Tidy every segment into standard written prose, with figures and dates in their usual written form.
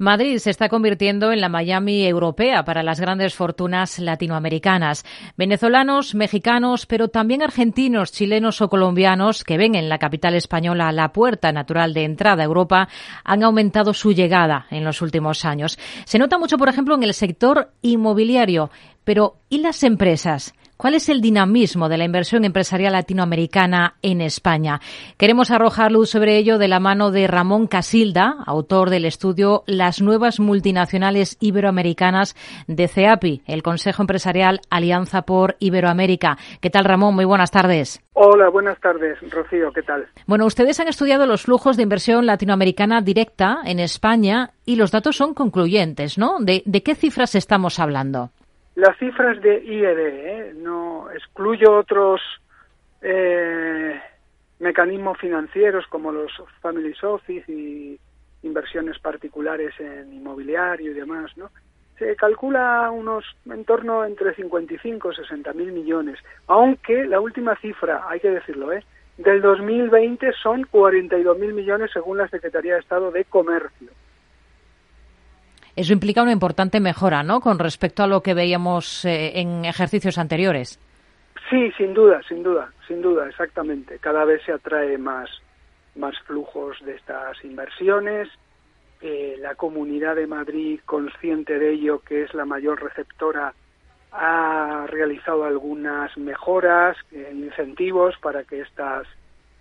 Madrid se está convirtiendo en la Miami europea para las grandes fortunas latinoamericanas. Venezolanos, mexicanos, pero también argentinos, chilenos o colombianos que ven en la capital española la puerta natural de entrada a Europa han aumentado su llegada en los últimos años. Se nota mucho, por ejemplo, en el sector inmobiliario, pero ¿y las empresas? ¿Cuál es el dinamismo de la inversión empresarial latinoamericana en España? Queremos arrojar luz sobre ello de la mano de Ramón Casilda, autor del estudio Las nuevas multinacionales iberoamericanas de CEAPI, el Consejo Empresarial Alianza por Iberoamérica. ¿Qué tal, Ramón? Muy buenas tardes. Hola, buenas tardes, Rocío. ¿Qué tal? Bueno, ustedes han estudiado los flujos de inversión latinoamericana directa en España y los datos son concluyentes, ¿no? ¿De qué cifras estamos hablando? Las cifras de IED, no excluyo otros mecanismos financieros como los family office y inversiones particulares en inmobiliario y demás, ¿no? Se calcula en torno entre 55 y 60 mil millones, aunque la última cifra, hay que decirlo, del 2020 son 42 mil millones según la Secretaría de Estado de Comercio. Eso implica una importante mejora, ¿no?, con respecto a lo que veíamos en ejercicios anteriores. Sí, sin duda, exactamente. Cada vez se atrae más flujos de estas inversiones. La Comunidad de Madrid, consciente de ello, que es la mayor receptora, ha realizado algunas mejoras, incentivos para que estas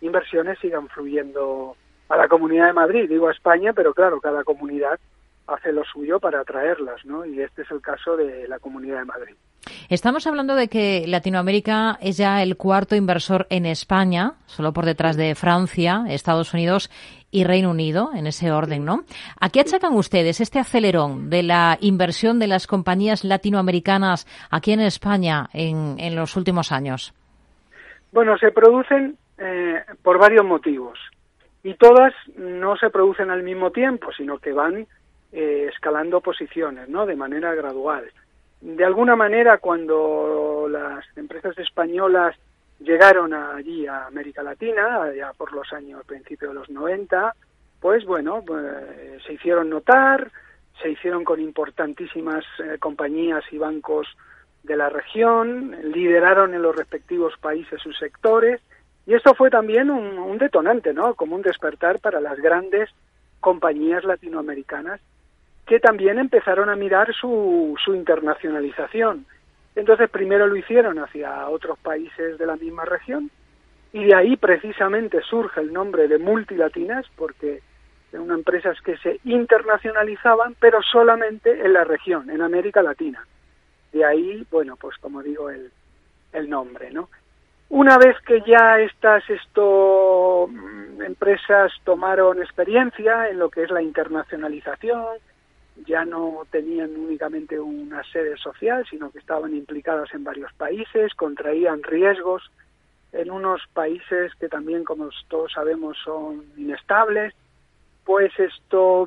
inversiones sigan fluyendo a la Comunidad de Madrid, digo a España, pero claro, cada comunidad hace lo suyo para atraerlas, ¿no? Y este es el caso de la Comunidad de Madrid. Estamos hablando de que Latinoamérica es ya el cuarto inversor en España, solo por detrás de Francia, Estados Unidos y Reino Unido, en ese orden, ¿no? ¿A qué achacan ustedes este acelerón de la inversión de las compañías latinoamericanas aquí en España en los últimos años? Bueno, se producen por varios motivos y todas no se producen al mismo tiempo, sino que van escalando posiciones, ¿no?, de manera gradual. De alguna manera, cuando las empresas españolas llegaron allí a América Latina, allá por los años principios de los 90, pues bueno, se hicieron notar, se hicieron con importantísimas compañías y bancos de la región, lideraron en los respectivos países sus sectores, y esto fue también un detonante, ¿no?, como un despertar para las grandes compañías latinoamericanas, que también empezaron a mirar su internacionalización. Entonces, primero lo hicieron hacia otros países de la misma región y de ahí precisamente surge el nombre de multilatinas, porque eran empresas que se internacionalizaban, pero solamente en la región, en América Latina. De ahí, bueno, pues como digo, el nombre, ¿no? Una vez que ya estas empresas tomaron experiencia en lo que es la internacionalización, ya no tenían únicamente una sede social, sino que estaban implicadas en varios países, contraían riesgos en unos países que también, como todos sabemos, son inestables. Pues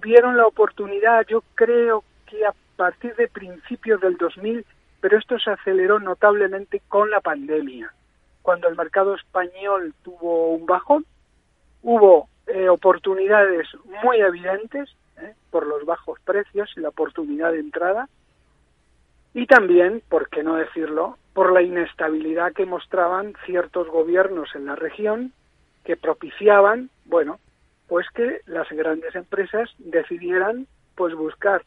vieron la oportunidad, yo creo que a partir de principios del 2000, pero esto se aceleró notablemente con la pandemia. Cuando el mercado español tuvo un bajón, hubo oportunidades muy evidentes, por los bajos precios y la oportunidad de entrada, y también, por qué no decirlo, por la inestabilidad que mostraban ciertos gobiernos en la región que propiciaban, bueno, pues que las grandes empresas decidieran pues buscar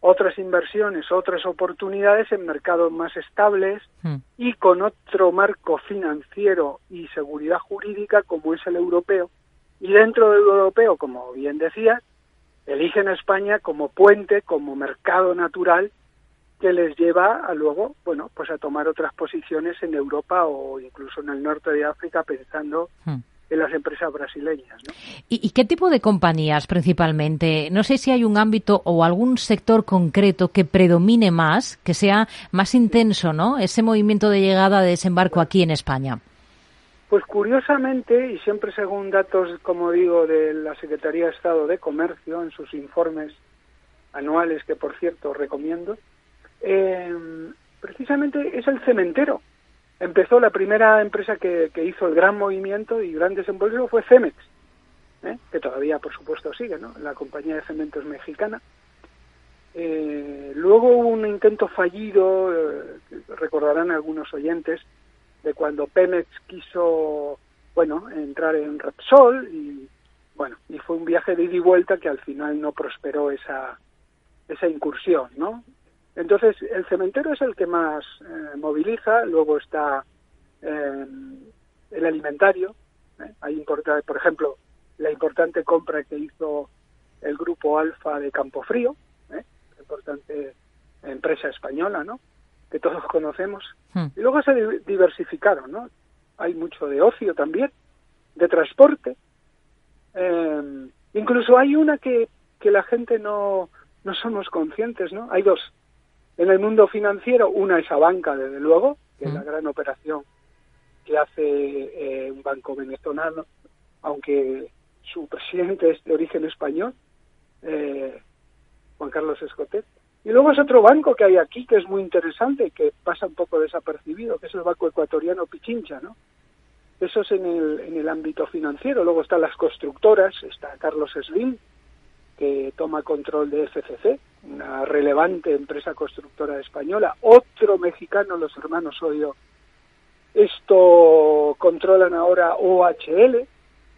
otras inversiones, otras oportunidades en mercados más estables y con otro marco financiero y seguridad jurídica como es el europeo. Y dentro del europeo, como bien decía, eligen a España como puente, como mercado natural que les lleva a luego, bueno, pues a tomar otras posiciones en Europa o incluso en el norte de África, pensando en las empresas brasileñas, ¿no? ¿Y qué tipo de compañías principalmente? No sé si hay un ámbito o algún sector concreto que predomine más, que sea más intenso, ¿no?, ese movimiento de llegada de desembarco aquí en España. Pues curiosamente, y siempre según datos, como digo, de la Secretaría de Estado de Comercio, en sus informes anuales, que por cierto recomiendo, precisamente es el cementero. Empezó la primera empresa que hizo el gran movimiento y gran desembolso fue Cemex, que todavía por supuesto sigue, ¿no?, la compañía de cementos mexicana. Luego hubo un intento fallido, recordarán algunos oyentes, de cuando Pemex quiso, bueno, entrar en Repsol y, bueno, y fue un viaje de ida y vuelta que al final no prosperó esa incursión, ¿no? Entonces, el cementero es el que más moviliza, luego está el alimentario, Hay, por ejemplo, la importante compra que hizo el grupo Alfa de Campofrío, importante empresa española, ¿no?, que todos conocemos. Y luego se diversificaron, ¿no? Hay mucho de ocio también, de transporte. Incluso hay una que la gente no somos conscientes, ¿no? Hay dos. En el mundo financiero, una es Abanca, desde luego, que es la gran operación que hace un banco venezolano, aunque su presidente es de origen español, Juan Carlos Escotet. Y luego es otro banco que hay aquí que es muy interesante y que pasa un poco desapercibido, que es el banco ecuatoriano Pichincha, ¿no? Eso es en el ámbito financiero. Luego están las constructoras, está Carlos Slim, que toma control de FCC, una relevante empresa constructora española. Otro mexicano, los hermanos Odio, esto controlan ahora OHL,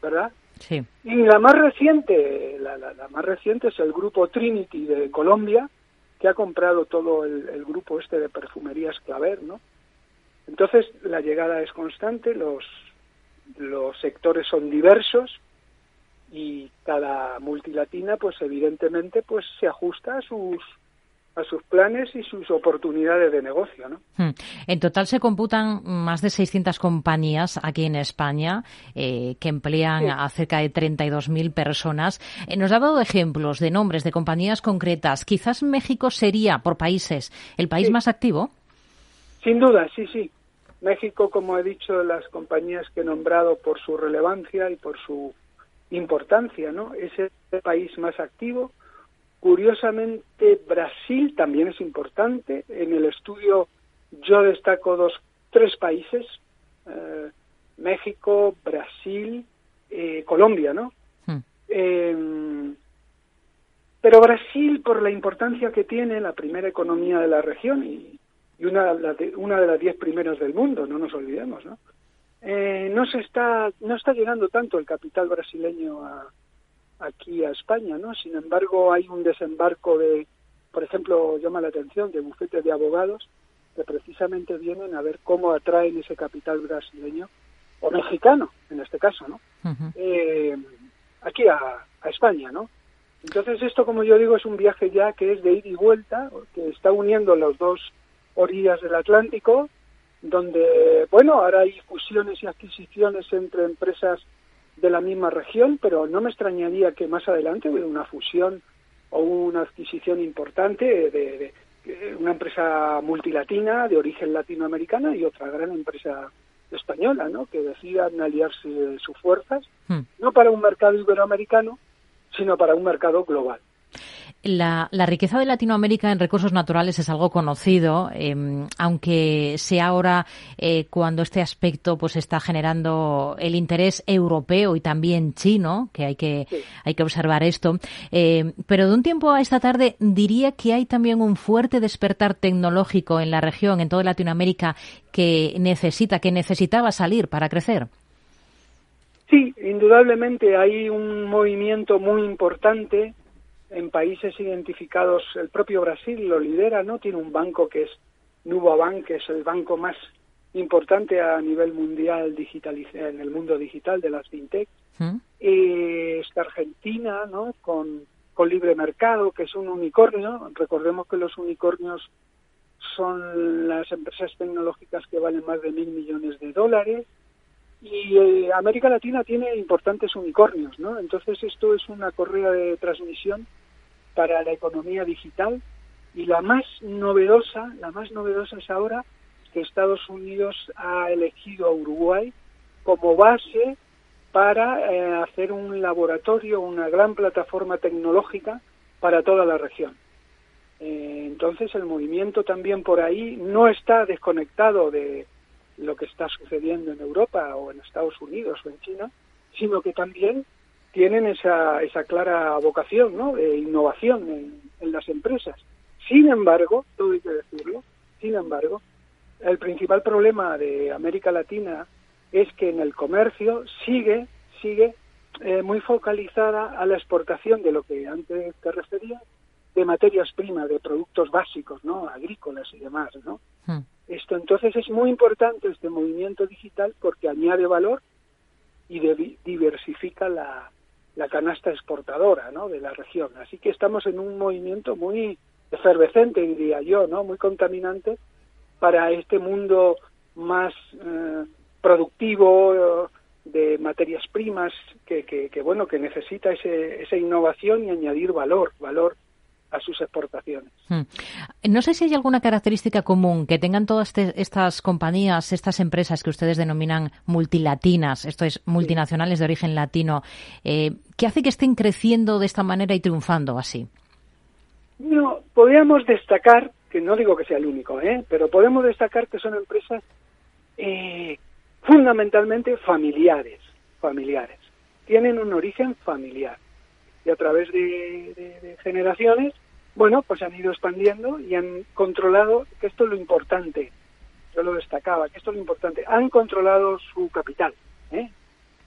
¿verdad? Sí. Y la más reciente es el grupo Trinity de Colombia, que ha comprado todo el grupo este de perfumerías Claver, ¿no? Entonces la llegada es constante, los sectores son diversos y cada multilatina, pues evidentemente, pues se ajusta a sus planes y sus oportunidades de negocio, ¿no? En total se computan más de 600 compañías aquí en España que emplean a cerca de 32.000 personas. Nos ha dado ejemplos de nombres de compañías concretas. Quizás México sería, por países, el país más activo. Sin duda, sí. México, como he dicho, las compañías que he nombrado por su relevancia y por su importancia, ¿no?, es el país más activo. Curiosamente, Brasil también es importante. En el estudio yo destaco tres países, México, Brasil, Colombia, ¿no? Pero Brasil, por la importancia que tiene, la primera economía de la región y una de las 10 primeras del mundo, no nos olvidemos, ¿no? No está llegando tanto el capital brasileño aquí a España, ¿no? Sin embargo, hay un desembarco de, por ejemplo, llama la atención, de bufetes de abogados que precisamente vienen a ver cómo atraen ese capital brasileño o mexicano, en este caso, ¿no? Aquí a España, ¿no? Entonces esto, como yo digo, es un viaje ya que es de ida y vuelta, que está uniendo las dos orillas del Atlántico, donde, bueno, ahora hay fusiones y adquisiciones entre empresas de la misma región, pero no me extrañaría que más adelante hubiera una fusión o una adquisición importante de una empresa multilatina de origen latinoamericana y otra gran empresa española, ¿no?, que decidan aliarse sus fuerzas, no para un mercado iberoamericano, sino para un mercado global. La riqueza de Latinoamérica en recursos naturales es algo conocido, aunque sea ahora cuando este aspecto pues está generando el interés europeo y también chino, que hay que observar esto. Pero de un tiempo a esta tarde diría que hay también un fuerte despertar tecnológico en la región, en toda Latinoamérica, que necesitaba salir para crecer. Sí, indudablemente hay un movimiento muy importante en países identificados. El propio Brasil lo lidera, ¿no? Tiene un banco que es Nubank, que es el banco más importante a nivel mundial en el mundo digital de las fintech. Está Argentina, ¿no?, con Libre Mercado, que es un unicornio. Recordemos que los unicornios son las empresas tecnológicas que valen más de $1.000 millones. Y América Latina tiene importantes unicornios, ¿no? Entonces esto es una correa de transmisión para la economía digital. Y la más novedosa es ahora que Estados Unidos ha elegido a Uruguay como base para hacer un laboratorio, una gran plataforma tecnológica para toda la región. Entonces el movimiento también por ahí no está desconectado de lo que está sucediendo en Europa o en Estados Unidos o en China, sino que también tienen esa clara vocación, ¿no?, de innovación en las empresas. Sin embargo, todo hay que decirlo, sin embargo, el principal problema de América Latina es que en el comercio sigue muy focalizada a la exportación de lo que antes te refería, de materias primas, de productos básicos, ¿no?, agrícolas y demás, ¿no? Mm. Esto entonces es muy importante, este movimiento digital, porque añade valor y diversifica la canasta exportadora, ¿no?, de la región. Así que estamos en un movimiento muy efervescente, diría yo, ¿no?, muy contaminante para este mundo más productivo de materias primas que necesita esa innovación y añadir valor a sus exportaciones. No sé si hay alguna característica común que tengan todas estas compañías, estas empresas que ustedes denominan multilatinas, esto es, multinacionales de origen latino, que hace que estén creciendo de esta manera y triunfando así. No, podríamos destacar, que no digo que sea el único, pero podemos destacar que son empresas fundamentalmente familiares. Tienen un origen familiar y a través de generaciones, pues han ido expandiendo y han controlado, que esto es lo importante, yo lo destacaba, que esto es lo importante, han controlado su capital,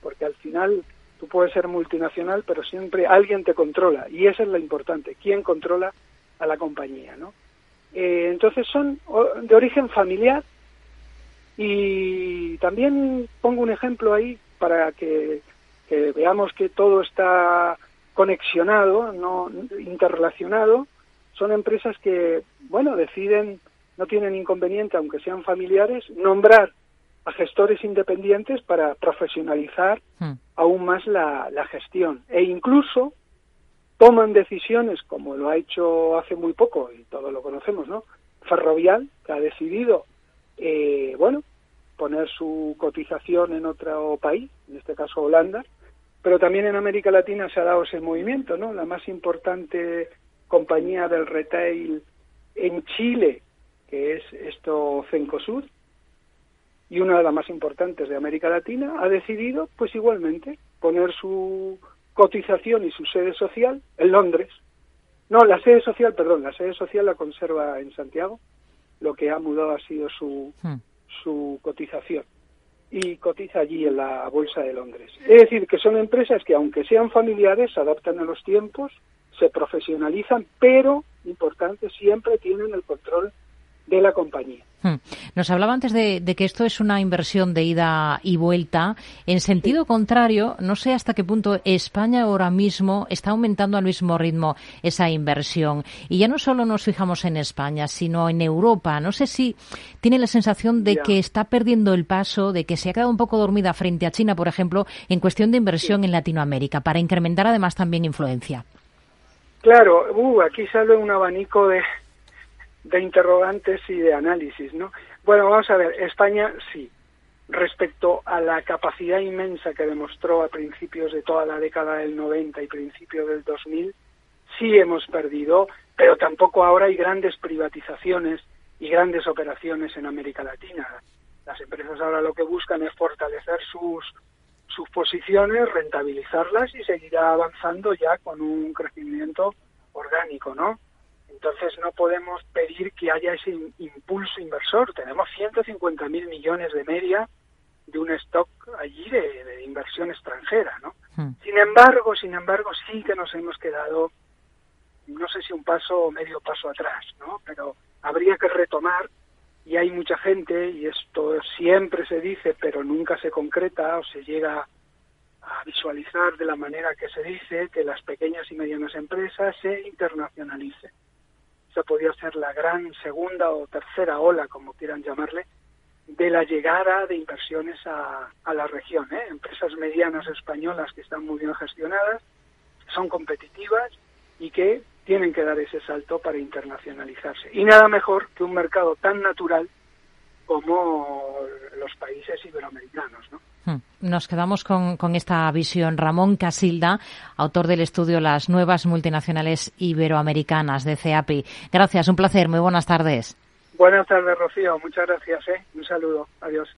porque al final tú puedes ser multinacional, pero siempre alguien te controla, y esa es la importante, quién controla a la compañía, ¿no? Entonces son de origen familiar, y también pongo un ejemplo ahí para que veamos que todo está conexionado, no interrelacionado. Son empresas que, deciden, no tienen inconveniente, aunque sean familiares, nombrar a gestores independientes para profesionalizar aún más la gestión. E incluso toman decisiones, como lo ha hecho hace muy poco, y todos lo conocemos, ¿no?, Ferrovial, que ha decidido, poner su cotización en otro país, en este caso Holanda. Pero también en América Latina se ha dado ese movimiento, ¿no? La más importante compañía del retail en Chile, que es Cencosud, y una de las más importantes de América Latina, ha decidido, igualmente, poner su cotización y su sede social en Londres. No, la sede social la conserva en Santiago. Lo que ha mudado ha sido su cotización, y cotiza allí en la Bolsa de Londres. Es decir, que son empresas que, aunque sean familiares, se adaptan a los tiempos, se profesionalizan, pero, importante, siempre tienen el control de la compañía. Nos hablaba antes de que esto es una inversión de ida y vuelta. En sentido contrario, no sé hasta qué punto España ahora mismo está aumentando al mismo ritmo esa inversión. Y ya no solo nos fijamos en España, sino en Europa. No sé si tiene la sensación de que está perdiendo el paso, de que se ha quedado un poco dormida frente a China, por ejemplo, en cuestión de inversión en Latinoamérica, para incrementar además también influencia. Claro, aquí sale un abanico de interrogantes y de análisis, ¿no? Vamos a ver, España sí, respecto a la capacidad inmensa que demostró a principios de toda la década del 90 y principios del 2000, sí hemos perdido, pero tampoco ahora hay grandes privatizaciones y grandes operaciones en América Latina. Las empresas ahora lo que buscan es fortalecer sus posiciones, rentabilizarlas y seguirá avanzando ya con un crecimiento orgánico, ¿no? Entonces no podemos pedir que haya ese impulso inversor. Tenemos 150.000 millones de media de un stock allí de inversión extranjera, ¿no? Sin embargo, sí que nos hemos quedado, no sé si un paso o medio paso atrás, ¿no? Pero habría que retomar, y hay mucha gente, y esto siempre se dice, pero nunca se concreta o se llega a visualizar de la manera que se dice, que las pequeñas y medianas empresas se internacionalicen. Podía ser la gran segunda o tercera ola, como quieran llamarle, de la llegada de inversiones a la región, Empresas medianas españolas que están muy bien gestionadas, son competitivas y que tienen que dar ese salto para internacionalizarse. Y nada mejor que un mercado tan natural como los países iberoamericanos, ¿no? Nos quedamos con esta visión. Ramón Casilda, autor del estudio Las nuevas multinacionales iberoamericanas de CEAPI. Gracias, un placer, muy buenas tardes. Buenas tardes, Rocío, muchas gracias, un saludo, adiós.